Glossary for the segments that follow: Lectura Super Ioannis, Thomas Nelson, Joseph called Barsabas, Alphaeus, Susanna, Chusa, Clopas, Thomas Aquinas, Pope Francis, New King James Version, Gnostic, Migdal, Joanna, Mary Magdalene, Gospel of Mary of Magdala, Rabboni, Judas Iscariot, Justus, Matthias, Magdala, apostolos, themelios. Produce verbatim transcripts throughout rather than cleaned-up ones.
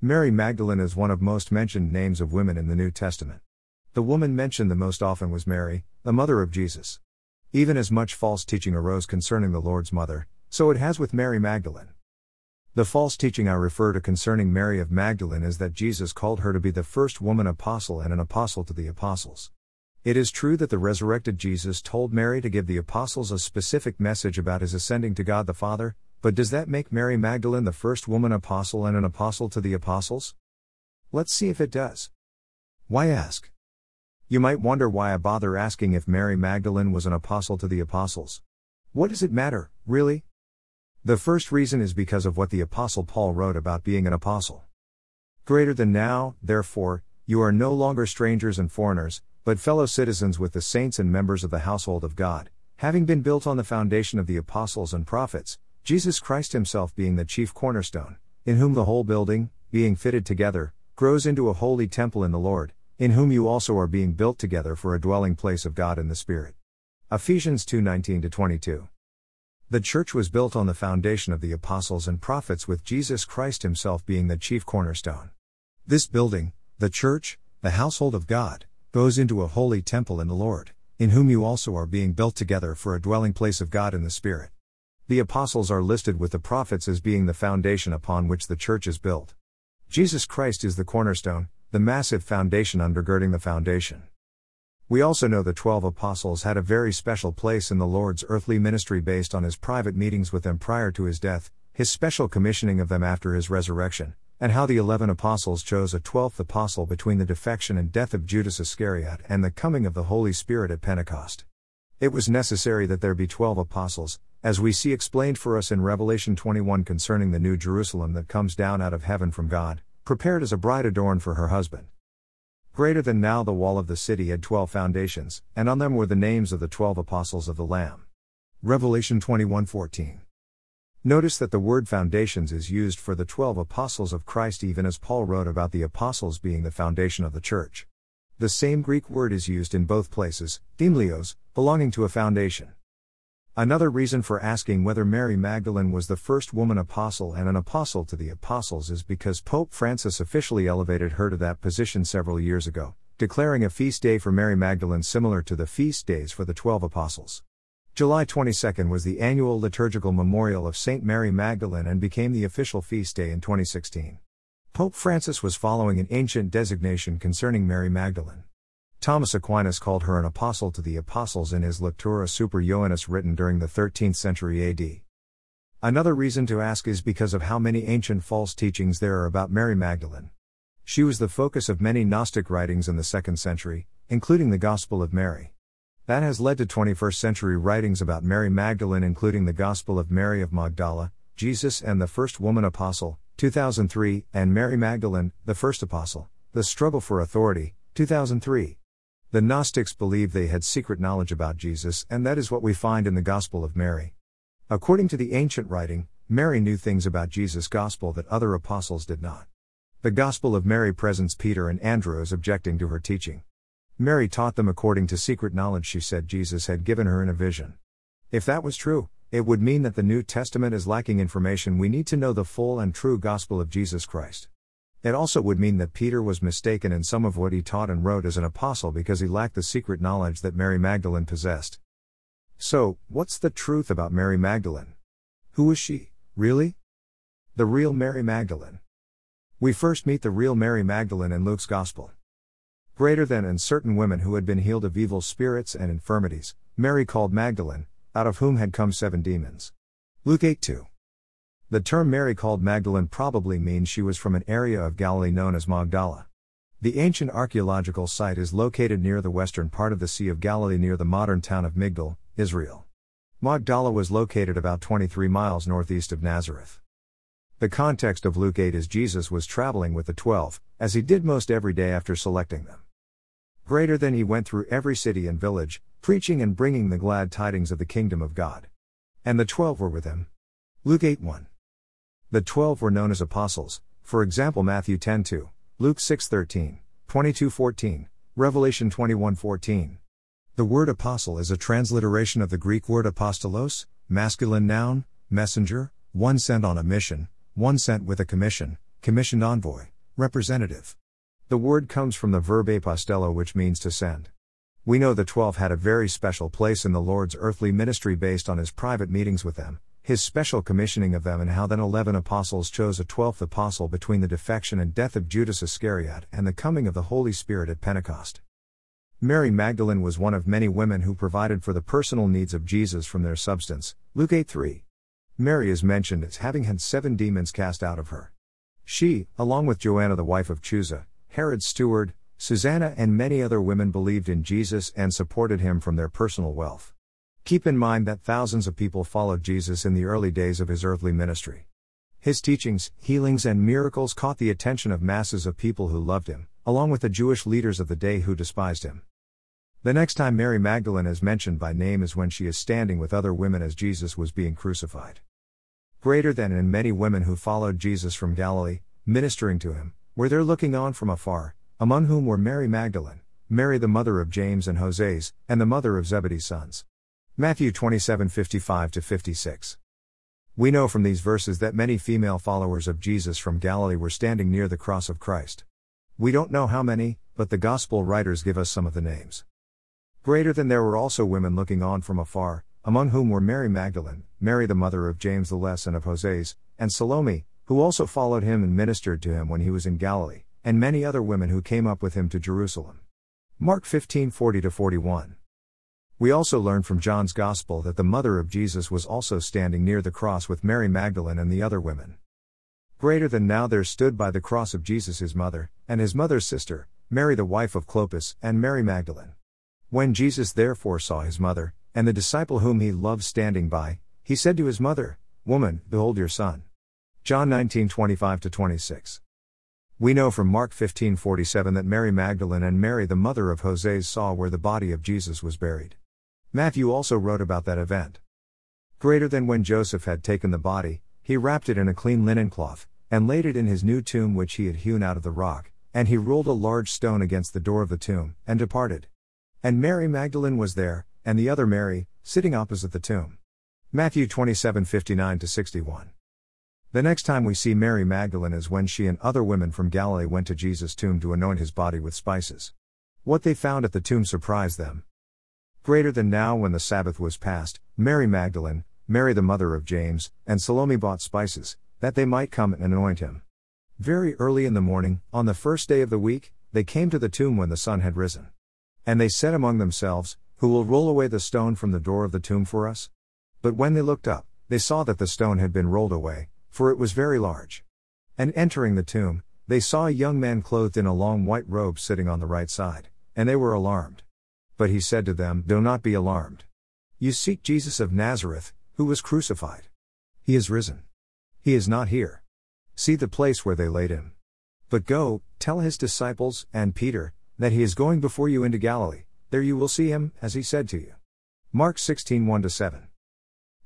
Mary Magdalene is one of most mentioned names of women in the New Testament. The woman mentioned the most often was Mary, the mother of Jesus. Even as much false teaching arose concerning the Lord's mother, so it has with Mary Magdalene. The false teaching I refer to concerning Mary of Magdalene is that Jesus called her to be the first woman apostle and an apostle to the apostles. It is true that the resurrected Jesus told Mary to give the apostles a specific message about his ascending to God the Father, but does that make Mary Magdalene the first woman apostle and an apostle to the apostles? Let's see if it does. Why ask? You might wonder why I bother asking if Mary Magdalene was an apostle to the apostles. What does it matter, really? The first reason is because of what the Apostle Paul wrote about being an apostle. Greater than now, therefore, you are no longer strangers and foreigners, but fellow citizens with the saints and members of the household of God, having been built on the foundation of the apostles and prophets, Jesus Christ himself being the chief cornerstone, in whom the whole building, being fitted together, grows into a holy temple in the Lord, in whom you also are being built together for a dwelling place of God in the Spirit. Ephesians two nineteen to twenty-two. The church was built on the foundation of the apostles and prophets, with Jesus Christ himself being the chief cornerstone. This building, the church, the household of God, goes into a holy temple in the Lord, in whom you also are being built together for a dwelling place of God in the Spirit. The apostles are listed with the prophets as being the foundation upon which the church is built. Jesus Christ is the cornerstone, the massive foundation undergirding the foundation. We also know the twelve apostles had a very special place in the Lord's earthly ministry based on his private meetings with them prior to his death, his special commissioning of them after his resurrection, and how the eleven apostles chose a twelfth apostle between the defection and death of Judas Iscariot and the coming of the Holy Spirit at Pentecost. It was necessary that there be twelve apostles, as we see explained for us in Revelation twenty-one concerning the New Jerusalem that comes down out of heaven from God, prepared as a bride adorned for her husband. Greater than now, the wall of the city had twelve foundations, and on them were the names of the twelve apostles of the Lamb. Revelation twenty-one fourteen. Notice that the word foundations is used for the twelve apostles of Christ, even as Paul wrote about the apostles being the foundation of the church. The same Greek word is used in both places, themelios, belonging to a foundation. Another reason for asking whether Mary Magdalene was the first woman apostle and an apostle to the apostles is because Pope Francis officially elevated her to that position several years ago, declaring a feast day for Mary Magdalene similar to the feast days for the twelve apostles. July twenty-second was the annual liturgical memorial of Saint Mary Magdalene and became the official feast day in twenty sixteen. Pope Francis was following an ancient designation concerning Mary Magdalene. Thomas Aquinas called her an apostle to the apostles in his Lectura Super Ioannis, written during the thirteenth century A D. Another reason to ask is because of how many ancient false teachings there are about Mary Magdalene. She was the focus of many Gnostic writings in the second century, including the Gospel of Mary. That has led to twenty-first century writings about Mary Magdalene, including the Gospel of Mary of Magdala, Jesus and the First Woman Apostle, two thousand three, and Mary Magdalene, the First Apostle, The Struggle for Authority, two thousand three. The Gnostics believed they had secret knowledge about Jesus, and that is what we find in the Gospel of Mary. According to the ancient writing, Mary knew things about Jesus' Gospel that other apostles did not. The Gospel of Mary presents Peter and Andrew as objecting to her teaching. Mary taught them according to secret knowledge she said Jesus had given her in a vision. If that was true, it would mean that the New Testament is lacking information we need to know the full and true Gospel of Jesus Christ. It also would mean that Peter was mistaken in some of what he taught and wrote as an apostle because he lacked the secret knowledge that Mary Magdalene possessed. So, what's the truth about Mary Magdalene? Who was she, really? The real Mary Magdalene. We first meet the real Mary Magdalene in Luke's Gospel. Greater than and certain women who had been healed of evil spirits and infirmities, Mary called Magdalene, out of whom had come seven demons. Luke eight two. The term Mary called Magdalene probably means she was from an area of Galilee known as Magdala. The ancient archaeological site is located near the western part of the Sea of Galilee near the modern town of Migdal, Israel. Magdala was located about twenty-three miles northeast of Nazareth. The context of Luke eight is Jesus was traveling with the twelve, as he did most every day after selecting them. Greater than he went through every city and village, preaching and bringing the glad tidings of the kingdom of God. And the twelve were with him. Luke eight one. The twelve were known as apostles, for example Matthew ten two, Luke six thirteen, twenty-two fourteen, Revelation twenty-one fourteen. The word apostle is a transliteration of the Greek word apostolos, masculine noun, messenger, one sent on a mission, one sent with a commission, commissioned envoy, representative. The word comes from the verb apostello, which means to send. We know the twelve had a very special place in the Lord's earthly ministry based on his private meetings with them, his special commissioning of them, and how then eleven apostles chose a twelfth apostle between the defection and death of Judas Iscariot and the coming of the Holy Spirit at Pentecost. Mary Magdalene was one of many women who provided for the personal needs of Jesus from their substance, Luke eight three. Mary is mentioned as having had seven demons cast out of her. She, along with Joanna the wife of Chusa, Herod's steward, Susanna, and many other women believed in Jesus and supported him from their personal wealth. Keep in mind that thousands of people followed Jesus in the early days of his earthly ministry. His teachings, healings, and miracles caught the attention of masses of people who loved him, along with the Jewish leaders of the day who despised him. The next time Mary Magdalene is mentioned by name is when she is standing with other women as Jesus was being crucified. Greater than in many women who followed Jesus from Galilee, ministering to him, were there looking on from afar, among whom were Mary Magdalene, Mary the mother of James and Jose's, and the mother of Zebedee's sons. Matthew twenty-seven fifty-five to fifty-six. We know from these verses that many female followers of Jesus from Galilee were standing near the cross of Christ. We don't know how many, but the Gospel writers give us some of the names. Greater than there were also women looking on from afar, among whom were Mary Magdalene, Mary the mother of James the Less and of Jose's, and Salome, who also followed him and ministered to him when he was in Galilee, and many other women who came up with him to Jerusalem. Mark fifteen forty to forty-one. We also learn from John's Gospel that the mother of Jesus was also standing near the cross with Mary Magdalene and the other women. Greater than now there stood by the cross of Jesus his mother, and his mother's sister, Mary the wife of Clopas, and Mary Magdalene. When Jesus therefore saw his mother, and the disciple whom he loved standing by, he said to his mother, "Woman, behold your son." John nineteen twenty-five to twenty-six. We know from Mark fifteen forty-seven that Mary Magdalene and Mary the mother of Jose's saw where the body of Jesus was buried. Matthew also wrote about that event. Greater than when Joseph had taken the body, he wrapped it in a clean linen cloth, and laid it in his new tomb which he had hewn out of the rock, and he rolled a large stone against the door of the tomb, and departed. And Mary Magdalene was there, and the other Mary, sitting opposite the tomb. Matthew twenty-seven fifty-nine to sixty-one. The next time we see Mary Magdalene is when she and other women from Galilee went to Jesus' tomb to anoint his body with spices. What they found at the tomb surprised them. Greater than now when the Sabbath was past, Mary Magdalene, Mary the mother of James, and Salome bought spices, that they might come and anoint him. Very early in the morning, on the first day of the week, they came to the tomb when the sun had risen. And they said among themselves, "Who will roll away the stone from the door of the tomb for us?" But when they looked up, they saw that the stone had been rolled away, for it was very large. And entering the tomb, they saw a young man clothed in a long white robe sitting on the right side, and they were alarmed. But he said to them, "Do not be alarmed. You seek Jesus of Nazareth, who was crucified. He is risen. He is not here. See the place where they laid him. But go, tell his disciples, and Peter, that he is going before you into Galilee, there you will see him, as he said to you." Mark sixteen one to seven.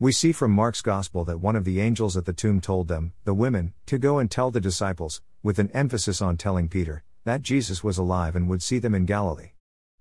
We see from Mark's Gospel that one of the angels at the tomb told them, the women, to go and tell the disciples, with an emphasis on telling Peter, that Jesus was alive and would see them in Galilee.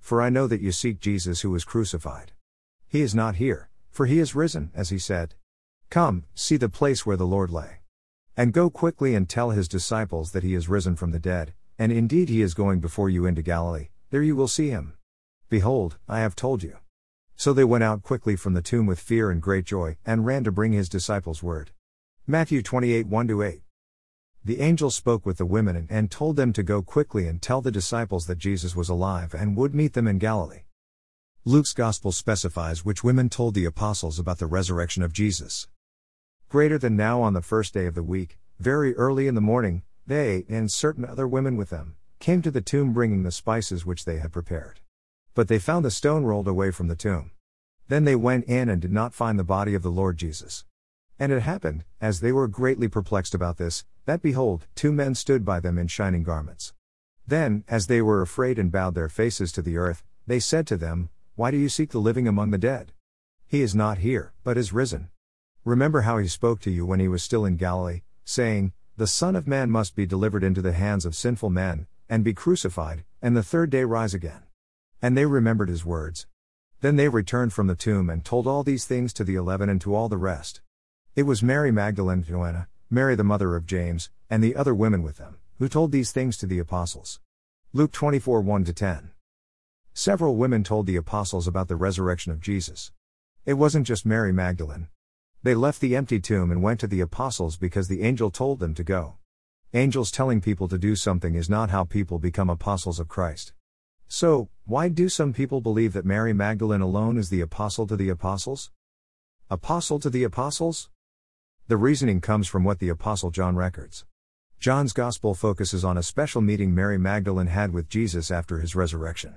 for I know that you seek Jesus who was crucified. He is not here, for he is risen, as he said. Come, see the place where the Lord lay. And go quickly and tell his disciples that he is risen from the dead, and indeed he is going before you into Galilee, there you will see him. Behold, I have told you." So they went out quickly from the tomb with fear and great joy, and ran to bring his disciples word. Matthew twenty-eight one to eight. The angel spoke with the women and, and told them to go quickly and tell the disciples that Jesus was alive and would meet them in Galilee. Luke's Gospel specifies which women told the apostles about the resurrection of Jesus. Greater than now on the first day of the week, very early in the morning, they, and certain other women with them, came to the tomb bringing the spices which they had prepared. But they found the stone rolled away from the tomb. Then they went in and did not find the body of the Lord Jesus. And it happened, as they were greatly perplexed about this, that behold, two men stood by them in shining garments. Then, as they were afraid and bowed their faces to the earth, they said to them, Why do you seek the living among the dead? He is not here, but is risen. Remember how he spoke to you when he was still in Galilee, saying, The Son of Man must be delivered into the hands of sinful men, and be crucified, and the third day rise again. And they remembered his words. Then they returned from the tomb and told all these things to the eleven and to all the rest. It was Mary Magdalene, Joanna, Mary the mother of James, and the other women with them, who told these things to the apostles. Luke twenty-four, one to ten. Several women told the apostles about the resurrection of Jesus. It wasn't just Mary Magdalene. They left the empty tomb and went to the apostles because the angel told them to go. Angels telling people to do something is not how people become apostles of Christ. So, why do some people believe that Mary Magdalene alone is the apostle to the apostles? Apostle to the apostles? The reasoning comes from what the Apostle John records. John's Gospel focuses on a special meeting Mary Magdalene had with Jesus after his resurrection.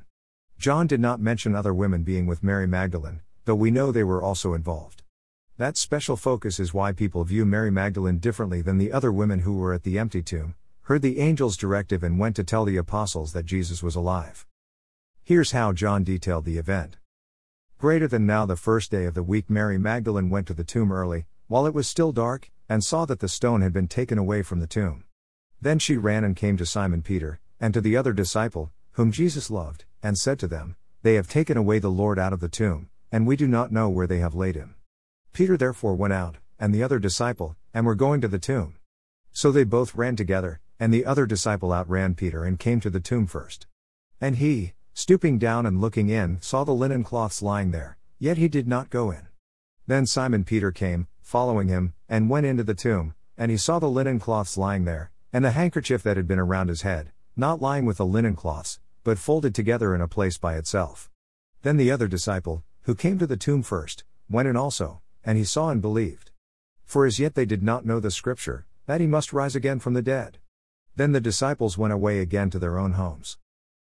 John did not mention other women being with Mary Magdalene, though we know they were also involved. That special focus is why people view Mary Magdalene differently than the other women who were at the empty tomb, heard the angel's directive and went to tell the apostles that Jesus was alive. Here's how John detailed the event. Greater than now the first day of the week Mary Magdalene went to the tomb early, while it was still dark, and saw that the stone had been taken away from the tomb. Then she ran and came to Simon Peter, and to the other disciple, whom Jesus loved, and said to them, They have taken away the Lord out of the tomb, and we do not know where they have laid him. Peter therefore went out, and the other disciple, and were going to the tomb. So they both ran together, and the other disciple outran Peter and came to the tomb first. And he, stooping down and looking in, saw the linen cloths lying there, yet he did not go in. Then Simon Peter came, following him, and went into the tomb, and he saw the linen cloths lying there, and the handkerchief that had been around his head, not lying with the linen cloths, but folded together in a place by itself. Then the other disciple, who came to the tomb first, went in also, and he saw and believed. For as yet they did not know the scripture, that he must rise again from the dead. Then the disciples went away again to their own homes.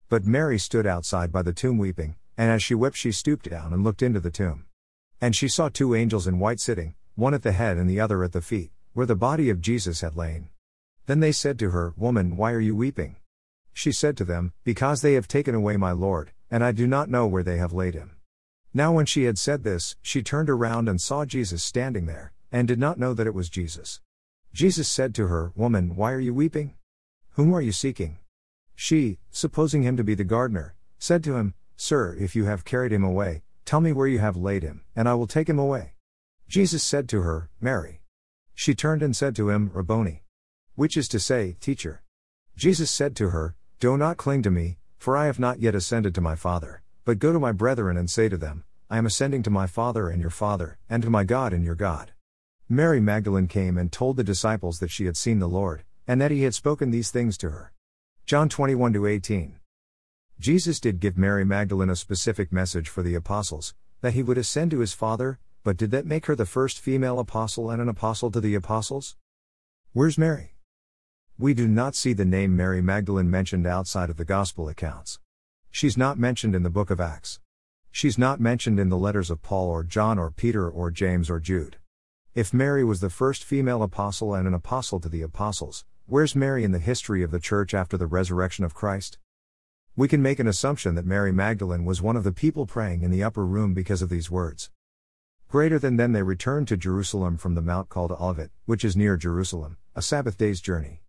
But Mary stood outside by the tomb weeping, and as she wept she stooped down and looked into the tomb. And she saw two angels in white sitting, one at the head and the other at the feet, where the body of Jesus had lain. Then they said to her, Woman, why are you weeping? She said to them, Because they have taken away my Lord, and I do not know where they have laid him. Now when she had said this, she turned around and saw Jesus standing there, and did not know that it was Jesus. Jesus said to her, Woman, why are you weeping? Whom are you seeking? She, supposing him to be the gardener, said to him, Sir, if you have carried him away, tell me where you have laid him, and I will take him away. Jesus said to her, Mary. She turned and said to him, Rabboni. Which is to say, Teacher. Jesus said to her, Do not cling to me, for I have not yet ascended to my Father. But go to my brethren and say to them, I am ascending to my Father and your Father, and to my God and your God. Mary Magdalene came and told the disciples that she had seen the Lord, and that he had spoken these things to her. John twenty-one to eighteen. Jesus did give Mary Magdalene a specific message for the apostles, that he would ascend to his Father, but did that make her the first female apostle and an apostle to the apostles? Where's Mary? We do not see the name Mary Magdalene mentioned outside of the Gospel accounts. She's not mentioned in the book of Acts. She's not mentioned in the letters of Paul or John or Peter or James or Jude. If Mary was the first female apostle and an apostle to the apostles, where's Mary in the history of the church after the resurrection of Christ? We can make an assumption that Mary Magdalene was one of the people praying in the upper room because of these words. Greater than then they returned to Jerusalem from the mount called Olivet, which is near Jerusalem, a Sabbath day's journey.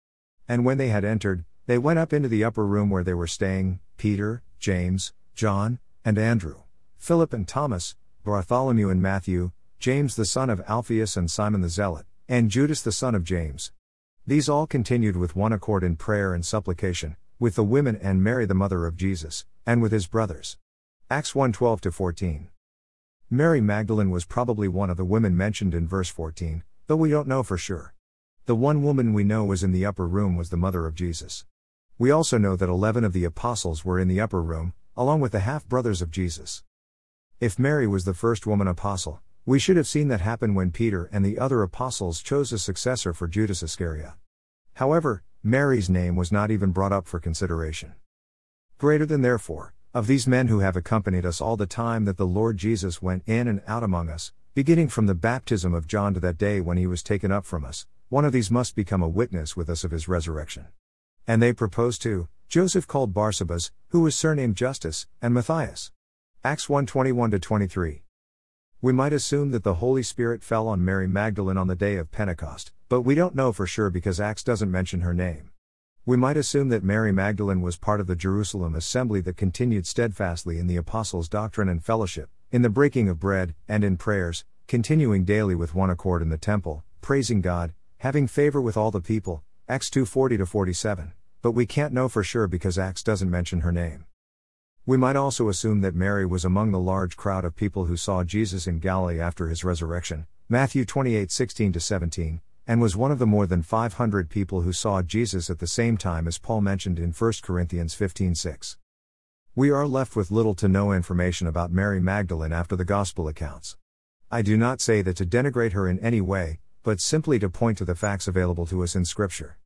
And when they had entered, they went up into the upper room where they were staying, Peter, James, John, and Andrew, Philip and Thomas, Bartholomew and Matthew, James the son of Alphaeus and Simon the Zealot, and Judas the son of James. These all continued with one accord in prayer and supplication, with the women and Mary the mother of Jesus, and with his brothers. Acts one twelve to fourteen. Mary Magdalene was probably one of the women mentioned in verse fourteen, though we don't know for sure. The one woman we know was in the upper room was the mother of Jesus. We also know that eleven of the apostles were in the upper room, along with the half-brothers of Jesus. If Mary was the first woman apostle, we should have seen that happen when Peter and the other apostles chose a successor for Judas Iscariot. However, Mary's name was not even brought up for consideration. Greater than therefore, of these men who have accompanied us all the time that the Lord Jesus went in and out among us, beginning from the baptism of John to that day when he was taken up from us, one of these must become a witness with us of his resurrection. And they proposed to Joseph called Barsabas, who was surnamed Justus, and Matthias. Acts one twenty-one to twenty-three. We might assume that the Holy Spirit fell on Mary Magdalene on the day of Pentecost, but we don't know for sure because Acts doesn't mention her name. We might assume that Mary Magdalene was part of the Jerusalem assembly that continued steadfastly in the apostles' doctrine and fellowship, in the breaking of bread, and in prayers, continuing daily with one accord in the temple, praising God, having favor with all the people, Acts two forty to forty-seven, but we can't know for sure because Acts doesn't mention her name. We might also assume that Mary was among the large crowd of people who saw Jesus in Galilee after his resurrection, Matthew twenty-eight sixteen to seventeen, and was one of the more than five hundred people who saw Jesus at the same time as Paul mentioned in First Corinthians fifteen six. We are left with little to no information about Mary Magdalene after the Gospel accounts. I do not say that to denigrate her in any way, but simply to point to the facts available to us in Scripture.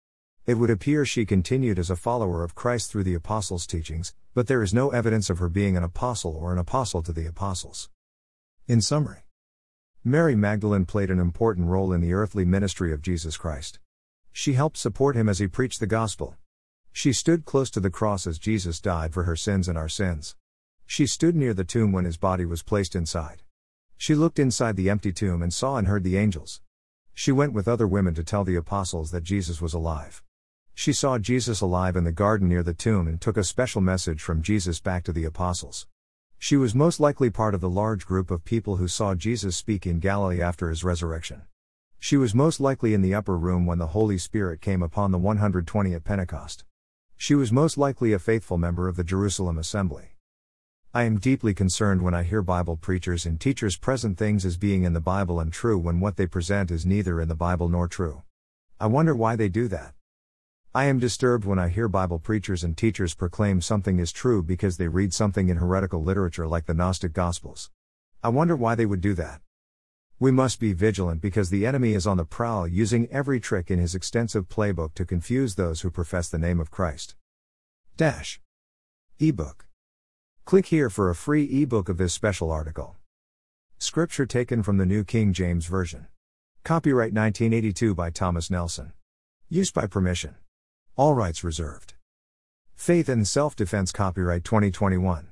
It would appear she continued as a follower of Christ through the apostles' teachings, but there is no evidence of her being an apostle or an apostle to the apostles. In summary, Mary Magdalene played an important role in the earthly ministry of Jesus Christ. She helped support him as he preached the gospel. She stood close to the cross as Jesus died for her sins and our sins. She stood near the tomb when his body was placed inside. She looked inside the empty tomb and saw and heard the angels. She went with other women to tell the apostles that Jesus was alive. She saw Jesus alive in the garden near the tomb and took a special message from Jesus back to the apostles. She was most likely part of the large group of people who saw Jesus speak in Galilee after his resurrection. She was most likely in the upper room when the Holy Spirit came upon the one hundred twenty at Pentecost. She was most likely a faithful member of the Jerusalem assembly. I am deeply concerned when I hear Bible preachers and teachers present things as being in the Bible and true when what they present is neither in the Bible nor true. I wonder why they do that. I am disturbed when I hear Bible preachers and teachers proclaim something is true because they read something in heretical literature like the Gnostic Gospels. I wonder why they would do that. We must be vigilant because the enemy is on the prowl using every trick in his extensive playbook to confuse those who profess the name of Christ. Dash. Ebook. Click here for a free ebook of this special article. Scripture taken from the New King James Version. Copyright nineteen eighty-two by Thomas Nelson. Use by permission. All rights reserved. Faith and Self-Defense Copyright twenty twenty-one.